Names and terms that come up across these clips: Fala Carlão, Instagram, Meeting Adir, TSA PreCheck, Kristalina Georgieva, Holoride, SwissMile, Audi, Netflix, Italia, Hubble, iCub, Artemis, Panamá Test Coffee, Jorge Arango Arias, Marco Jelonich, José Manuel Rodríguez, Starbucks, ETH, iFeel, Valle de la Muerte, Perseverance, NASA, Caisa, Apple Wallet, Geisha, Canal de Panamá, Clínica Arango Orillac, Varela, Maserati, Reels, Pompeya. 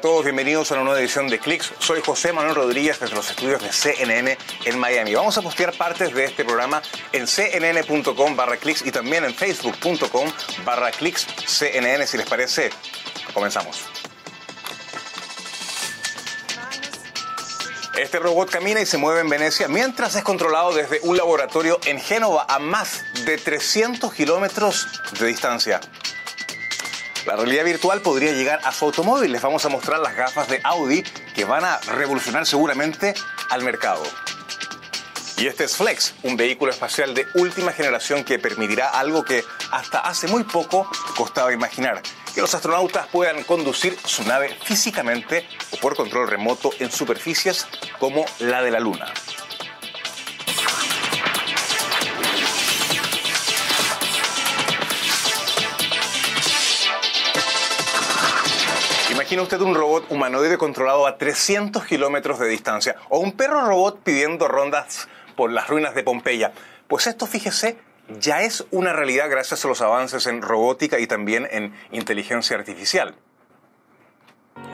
a todos, bienvenidos a una nueva edición de Clicks. Soy José Manuel Rodríguez desde los estudios de CNN en Miami. Vamos a postear partes de este programa en cnn.com/clicks y también en facebook.com/clicksCNN. Si les parece, comenzamos. Este robot camina y se mueve en Venecia mientras es controlado desde un laboratorio en Génova a más de 300 kilómetros de distancia. La realidad virtual podría llegar a su automóvil. Les vamos a mostrar las gafas de Audi que van a revolucionar seguramente al mercado. Y este es Flex, un vehículo espacial de última generación que permitirá algo que hasta hace muy poco costaba imaginar: que los astronautas puedan conducir su nave físicamente o por control remoto en superficies como la de la Luna. Imagina usted un robot humanoide controlado a 300 kilómetros de distancia, o un perro robot pidiendo rondas por las ruinas de Pompeya. Pues esto, fíjese, ya es una realidad gracias a los avances en robótica y también en inteligencia artificial.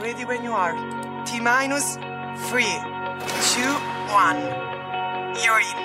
Ready when you are. T-minus 3, 2, 1. You're in.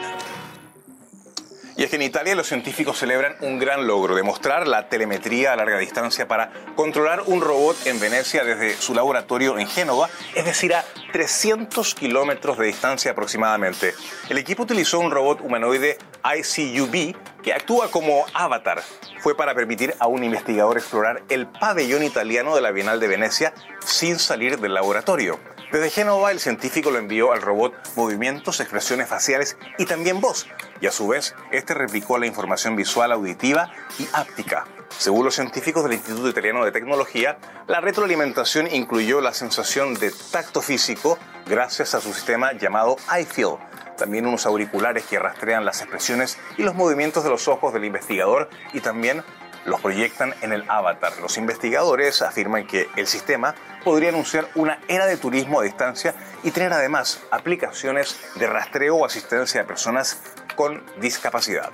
Y es que en Italia los científicos celebran un gran logro: demostrar la telemetría a larga distancia para controlar un robot en Venecia desde su laboratorio en Génova, es decir, a 300 kilómetros de distancia aproximadamente. El equipo utilizó un robot humanoide iCub que actúa como avatar. Fue para permitir a un investigador explorar el pabellón italiano de la Bienal de Venecia sin salir del laboratorio. Desde Génova, el científico le envió al robot movimientos, expresiones faciales y también voz, y a su vez este replicó la información visual, auditiva y háptica. Según los científicos del Instituto Italiano de Tecnología, la retroalimentación incluyó la sensación de tacto físico gracias a su sistema llamado iFeel, también unos auriculares que rastrean las expresiones y los movimientos de los ojos del investigador y también los proyectan en el avatar. Los investigadores afirman que el sistema podría anunciar una era de turismo a distancia y tener además aplicaciones de rastreo o asistencia a personas con discapacidad.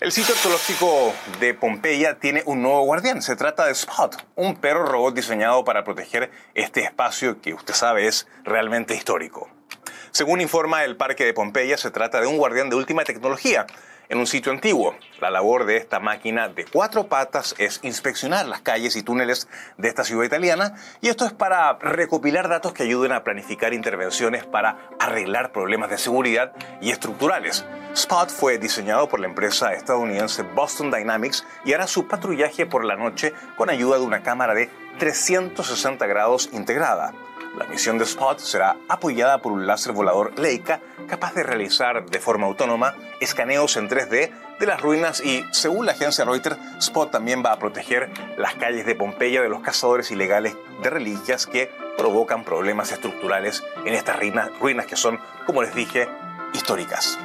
El sitio arqueológico de Pompeya tiene un nuevo guardián. Se trata de Spot, un perro robot diseñado para proteger este espacio que usted sabe es realmente histórico. Según informa el Parque de Pompeya, se trata de un guardián de última tecnología en un sitio antiguo. La labor de esta máquina de 4 patas es inspeccionar las calles y túneles de esta ciudad italiana, y esto es para recopilar datos que ayuden a planificar intervenciones para arreglar problemas de seguridad y estructurales. Spot fue diseñado por la empresa estadounidense Boston Dynamics y hará su patrullaje por la noche con ayuda de una cámara de 360 grados integrada. La misión de Spot será apoyada por un láser volador Leica capaz de realizar de forma autónoma escaneos en 3D de las ruinas, y según la agencia Reuters, Spot también va a proteger las calles de Pompeya de los cazadores ilegales de reliquias que provocan problemas estructurales en estas ruinas que son, como les dije, históricas.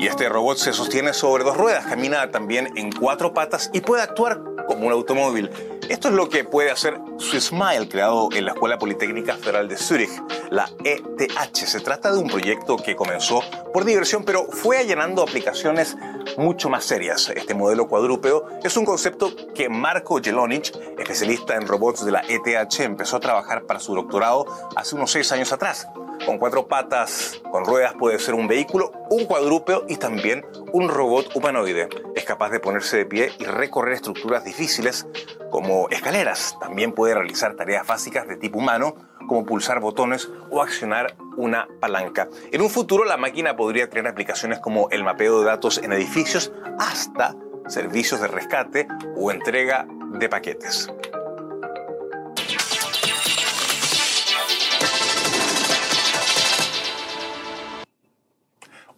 Este robot se sostiene sobre 2 ruedas, camina también en 4 patas y puede actuar como un automóvil. Esto es lo que puede hacer SwissMile, creado en la Escuela Politécnica Federal de Zúrich, la ETH. Se trata de un proyecto que comenzó por diversión, pero fue allanando aplicaciones mucho más serias. Este modelo cuadrúpedo es un concepto que Marco Jelonich, especialista en robots de la ETH, empezó a trabajar para su doctorado hace unos 6 años atrás. Con 4 patas, con ruedas, puede ser un vehículo, un cuadrúpedo y también un robot humanoide. Es capaz de ponerse de pie y recorrer estructuras difíciles como escaleras. También puede realizar tareas básicas de tipo humano, como pulsar botones o accionar una palanca. En un futuro, la máquina podría tener aplicaciones como el mapeo de datos en edificios, hasta servicios de rescate o entrega de paquetes.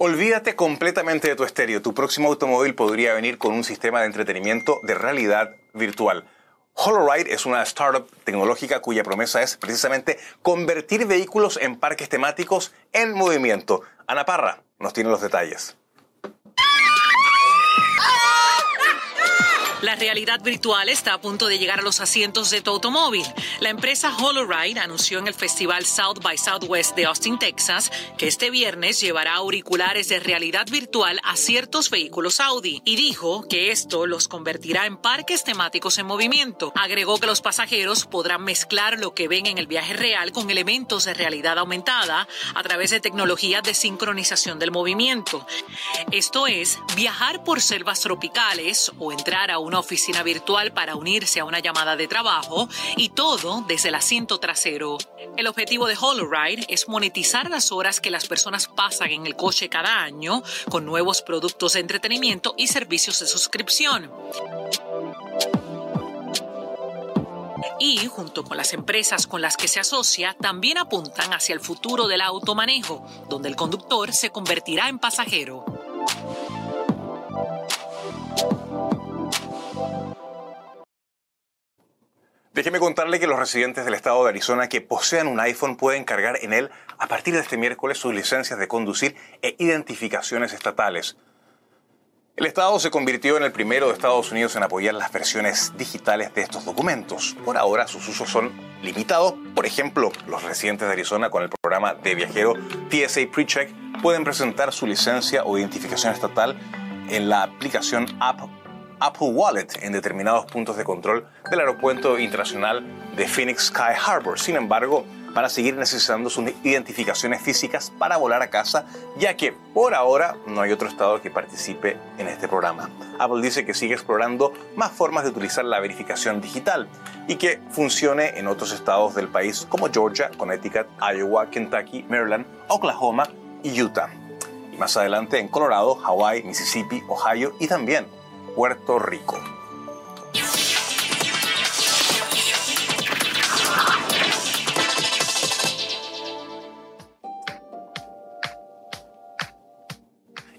Olvídate completamente de tu estéreo. Tu próximo automóvil podría venir con un sistema de entretenimiento de realidad virtual. Holoride es una startup tecnológica cuya promesa es precisamente convertir vehículos en parques temáticos en movimiento. Ana Parra nos tiene los detalles. La realidad virtual está a punto de llegar a los asientos de tu automóvil. La empresa Holoride anunció en el festival South by Southwest de Austin, Texas, que este viernes llevará auriculares de realidad virtual a ciertos vehículos Audi y dijo que esto los convertirá en parques temáticos en movimiento. Agregó que los pasajeros podrán mezclar lo que ven en el viaje real con elementos de realidad aumentada a través de tecnologías de sincronización del movimiento. Esto es, viajar por selvas tropicales o entrar a una oficina virtual para unirse a una llamada de trabajo, y todo desde el asiento trasero. El objetivo de Holoride es monetizar las horas que las personas pasan en el coche cada año con nuevos productos de entretenimiento y servicios de suscripción. Y, junto con las empresas con las que se asocia, también apuntan hacia el futuro del automanejo, donde el conductor se convertirá en pasajero. Déjeme contarle que los residentes del estado de Arizona que posean un iPhone pueden cargar en él a partir de este miércoles sus licencias de conducir e identificaciones estatales. El estado se convirtió en el primero de Estados Unidos en apoyar las versiones digitales de estos documentos. Por ahora sus usos son limitados. Por ejemplo, los residentes de Arizona con el programa de viajero TSA PreCheck pueden presentar su licencia o identificación estatal en la aplicación Apple Wallet en determinados puntos de control del aeropuerto internacional de Phoenix Sky Harbor. Sin embargo, van a seguir necesitando sus identificaciones físicas para volar a casa, ya que por ahora no hay otro estado que participe en este programa. Apple dice que sigue explorando más formas de utilizar la verificación digital y que funcione en otros estados del país como Georgia, Connecticut, Iowa, Kentucky, Maryland, Oklahoma y Utah. Y más adelante en Colorado, Hawái, Mississippi, Ohio y también Puerto Rico.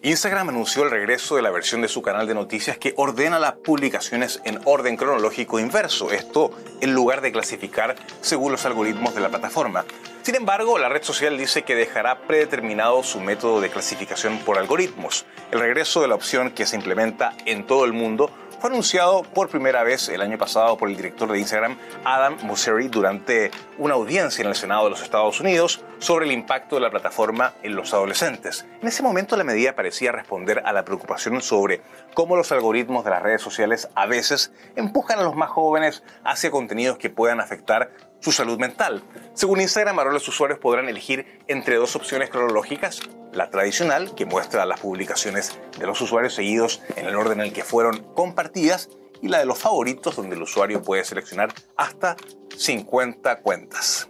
Instagram anunció el regreso de la versión de su canal de noticias que ordena las publicaciones en orden cronológico inverso, esto en lugar de clasificar según los algoritmos de la plataforma. Sin embargo, la red social dice que dejará predeterminado su método de clasificación por algoritmos. El regreso de la opción, que se implementa en todo el mundo, fue anunciado por primera vez el año pasado por el director de Instagram, Adam Mosseri, durante una audiencia en el Senado de los Estados Unidos sobre el impacto de la plataforma en los adolescentes. En ese momento la medida parecía responder a la preocupación sobre cómo los algoritmos de las redes sociales a veces empujan a los más jóvenes hacia contenidos que puedan afectar su salud mental. Según Instagram, ahora los usuarios podrán elegir entre dos opciones cronológicas: la tradicional, que muestra las publicaciones de los usuarios seguidos en el orden en el que fueron compartidas, y la de los favoritos, donde el usuario puede seleccionar hasta 50 cuentas.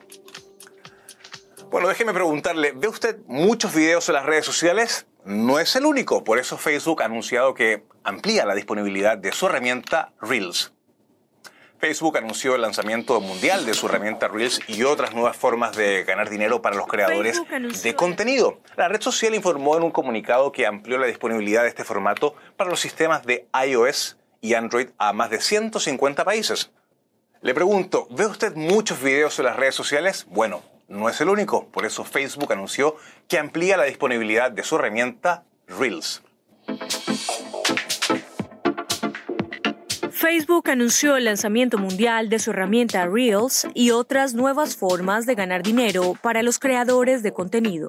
Bueno, déjeme preguntarle, ¿ve usted muchos videos en las redes sociales? No es el único, por eso Facebook ha anunciado que amplía la disponibilidad de su herramienta Reels. Facebook anunció el lanzamiento mundial de su herramienta Reels y otras nuevas formas de ganar dinero para los creadores de contenido. La red social informó en un comunicado que amplió la disponibilidad de este formato para los sistemas de iOS y Android a más de 150 países. Le pregunto, ¿ve usted muchos videos en las redes sociales? Bueno, no es el único. Por eso Facebook anunció que amplía la disponibilidad de su herramienta Reels. Facebook anunció el lanzamiento mundial de su herramienta Reels y otras nuevas formas de ganar dinero para los creadores de contenido.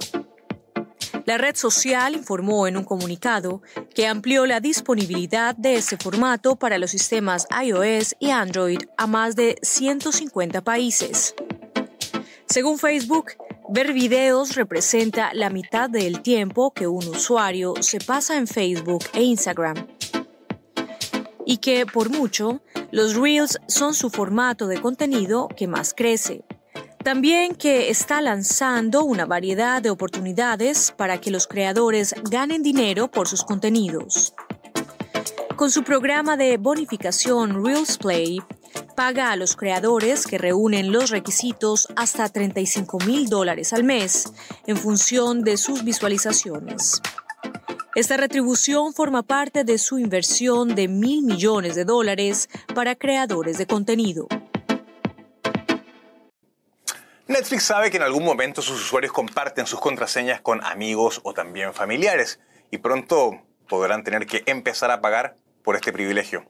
La red social informó en un comunicado que amplió la disponibilidad de este formato para los sistemas iOS y Android a más de 150 países. Según Facebook, ver videos representa la mitad del tiempo que un usuario se pasa en Facebook e Instagram, y que, por mucho, los Reels son su formato de contenido que más crece. También que está lanzando una variedad de oportunidades para que los creadores ganen dinero por sus contenidos. Con su programa de bonificación Reels Play, paga a los creadores que reúnen los requisitos hasta $35,000 al mes en función de sus visualizaciones. Esta retribución forma parte de su inversión de $1.000 millones para creadores de contenido. Netflix sabe que en algún momento sus usuarios comparten sus contraseñas con amigos o también familiares, y pronto podrán tener que empezar a pagar por este privilegio.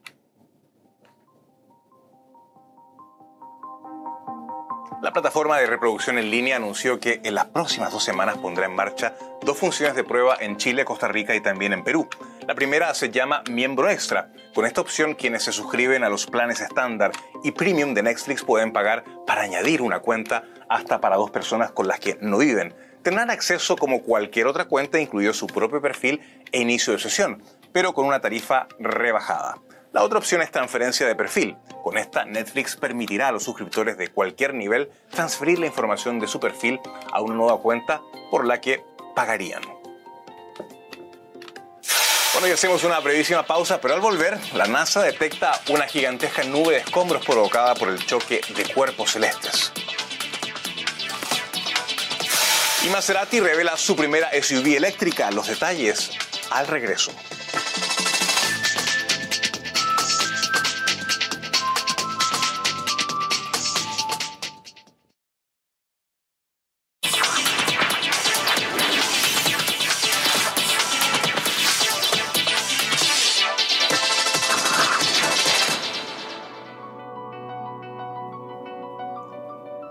La plataforma de reproducción en línea anunció que en las próximas 2 semanas pondrá en marcha 2 funciones de prueba en Chile, Costa Rica y también en Perú. La primera se llama Miembro Extra. Con esta opción, quienes se suscriben a los planes estándar y premium de Netflix pueden pagar para añadir una cuenta hasta para 2 personas con las que no viven. Tendrán acceso como cualquier otra cuenta, incluido su propio perfil e inicio de sesión, pero con una tarifa rebajada. La otra opción es transferencia de perfil. Con esta, Netflix permitirá a los suscriptores de cualquier nivel transferir la información de su perfil a una nueva cuenta por la que pagarían. Bueno, y hacemos una brevísima pausa, pero al volver, la NASA detecta una gigantesca nube de escombros provocada por el choque de cuerpos celestes. Y Maserati revela su primera SUV eléctrica. Los detalles al regreso.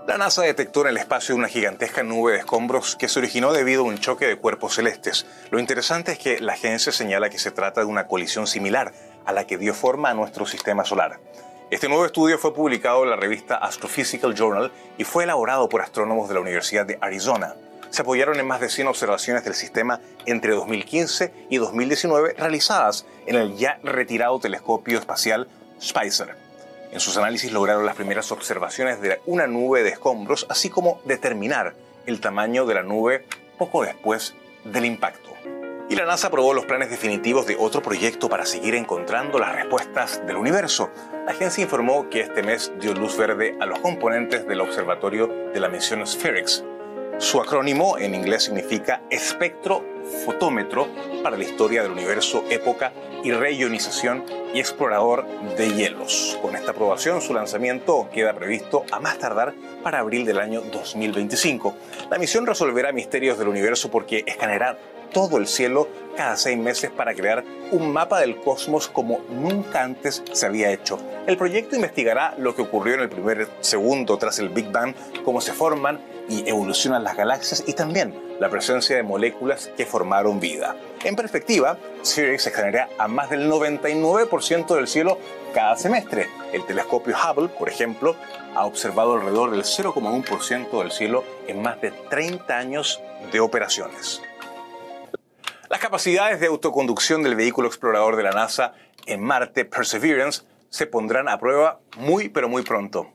La NASA detectó en el espacio una gigantesca nube de escombros que se originó debido a un choque de cuerpos celestes. Lo interesante es que la agencia señala que se trata de una colisión similar a la que dio forma a nuestro sistema solar. Este nuevo estudio fue publicado en la revista Astrophysical Journal y fue elaborado por astrónomos de la Universidad de Arizona. Se apoyaron en más de 100 observaciones del sistema entre 2015 y 2019 realizadas en el ya retirado telescopio espacial Spitzer. En sus análisis lograron las primeras observaciones de una nube de escombros, así como determinar el tamaño de la nube poco después del impacto. Y la NASA aprobó los planes definitivos de otro proyecto para seguir encontrando las respuestas del universo. La agencia informó que este mes dio luz verde a los componentes del observatorio de la misión SPHEREx. Su acrónimo en inglés significa espectro fotómetro para la historia del universo, época y reionización y explorador de hielos. Con esta aprobación, su lanzamiento queda previsto a más tardar para abril del año 2025. La misión resolverá misterios del universo porque escaneará todo el cielo cada 6 meses para crear un mapa del cosmos como nunca antes se había hecho. El proyecto investigará lo que ocurrió en el primer segundo tras el Big Bang, cómo se forman y evolucionan las galaxias y también la presencia de moléculas que formaron vida. En perspectiva, SPHEREx escaneará a más del 99% del cielo cada semestre. El telescopio Hubble, por ejemplo, ha observado alrededor del 0,1% del cielo en más de 30 años de operaciones. Las capacidades de autoconducción del vehículo explorador de la NASA en Marte, Perseverance, se pondrán a prueba muy pronto.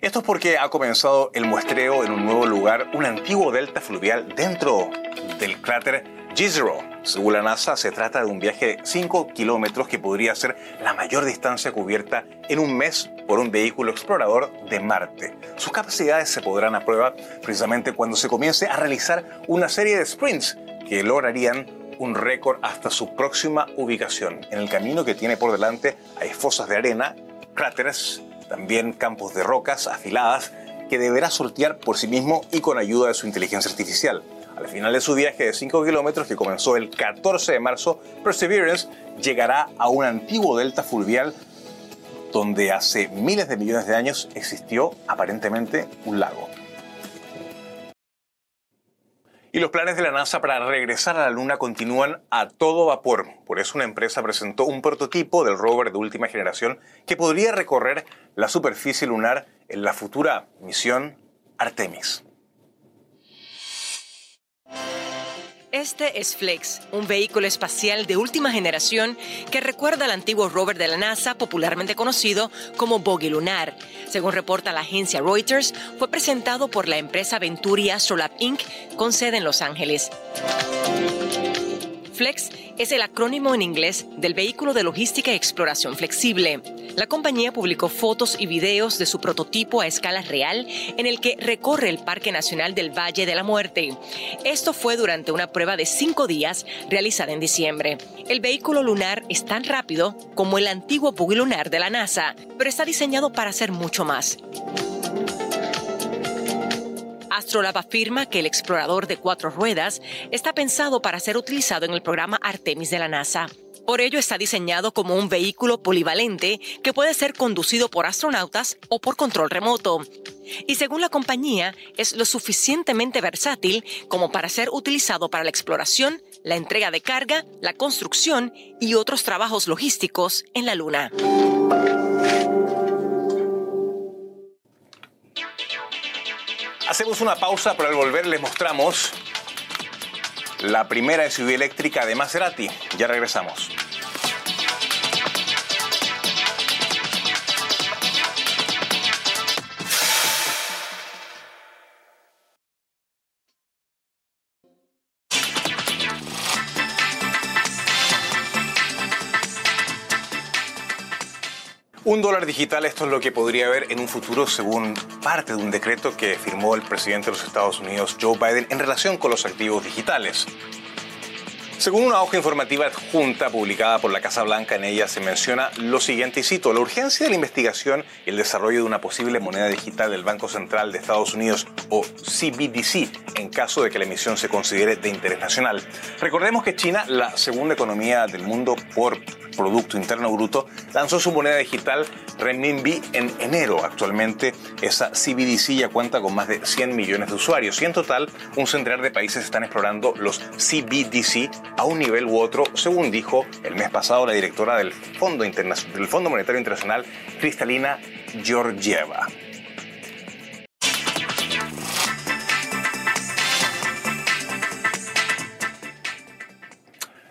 Esto es porque ha comenzado el muestreo en un nuevo lugar, un antiguo delta fluvial dentro del cráter Jezero. Según la NASA, se trata de un viaje de 5 kilómetros que podría ser la mayor distancia cubierta en un mes por un vehículo explorador de Marte. Sus capacidades se podrán a prueba precisamente cuando se comience a realizar una serie de sprints que lograrían un récord hasta su próxima ubicación. En el camino que tiene por delante hay fosas de arena, cráteres, también campos de rocas afiladas que deberá sortear por sí mismo y con ayuda de su inteligencia artificial. Al final de su viaje de 5 kilómetros, que comenzó el 14 de marzo, Perseverance llegará a un antiguo delta fluvial donde hace miles de millones de años existió aparentemente un lago. Y los planes de la NASA para regresar a la Luna continúan a todo vapor. Por eso una empresa presentó un prototipo del rover de última generación que podría recorrer la superficie lunar en la futura misión Artemis. Este es Flex, un vehículo espacial de última generación que recuerda al antiguo rover de la NASA, popularmente conocido como buggy lunar. Según reporta la agencia Reuters, fue presentado por la empresa Venturi Astrolab Inc., con sede en Los Ángeles. Flex es el acrónimo en inglés del vehículo de logística y exploración flexible. La compañía publicó fotos y videos de su prototipo a escala real en el que recorre el Parque Nacional del Valle de la Muerte. Esto fue durante una prueba de 5 días realizada en diciembre. El vehículo lunar es tan rápido como el antiguo buggy lunar de la NASA, pero está diseñado para hacer mucho más. Astrolab afirma que el explorador de 4 ruedas está pensado para ser utilizado en el programa Artemis de la NASA. Por ello está diseñado como un vehículo polivalente que puede ser conducido por astronautas o por control remoto. y según la compañía es lo suficientemente versátil como para ser utilizado para la exploración, la entrega de carga, la construcción y otros trabajos logísticos en la Luna. Hacemos una pausa, pero al volver les mostramos la primera SUV eléctrica de Maserati. Ya regresamos. Un dólar digital, esto es lo que podría haber en un futuro según parte de un decreto que firmó el presidente de los Estados Unidos, Joe Biden, en relación con los activos digitales. Según una hoja informativa adjunta publicada por la Casa Blanca, en ella se menciona lo siguiente, y cito: la urgencia de la investigación y el desarrollo de una posible moneda digital del Banco Central de Estados Unidos, o CBDC, en caso de que la emisión se considere de interés nacional. Recordemos que China, la segunda economía del mundo por Producto Interno Bruto, lanzó su moneda digital renminbi en enero. Actualmente esa CBDC ya cuenta con más de 100 millones de usuarios y en total un centenar de países están explorando los CBDC a un nivel u otro, según dijo el mes pasado la directora del Fondo Monetario Internacional, Kristalina Georgieva.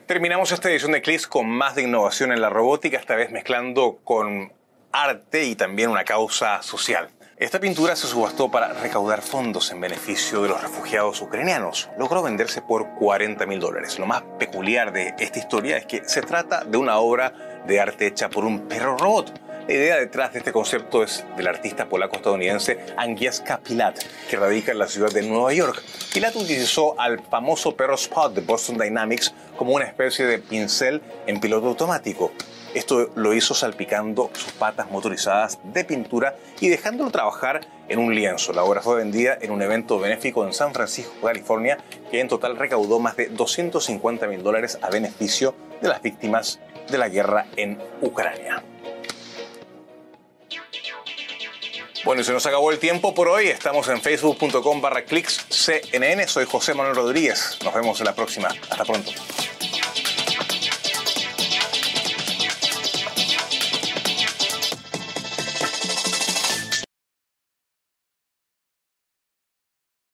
Terminamos esta edición de Clips con más de innovación en la robótica, esta vez mezclando con arte y también una causa social. Esta pintura se subastó para recaudar fondos en beneficio de los refugiados ucranianos. Logró venderse por $40.000. Lo más peculiar de esta historia es que se trata de una obra de arte hecha por un perro robot. La idea detrás de este concepto es del artista polaco-estadounidense Agnieszka Pilat, que radica en la ciudad de Nueva York. Pilat utilizó al famoso perro Spot de Boston Dynamics como una especie de pincel en piloto automático. Esto lo hizo salpicando sus patas motorizadas de pintura y dejándolo trabajar en un lienzo. La obra fue vendida en un evento benéfico en San Francisco, California, que en total recaudó más de $250.000 a beneficio de las víctimas de la guerra en Ucrania. Bueno, y se nos acabó el tiempo por hoy. Estamos en facebook.com/clicksCNN. Soy José Manuel Rodríguez. Nos vemos en la próxima. Hasta pronto.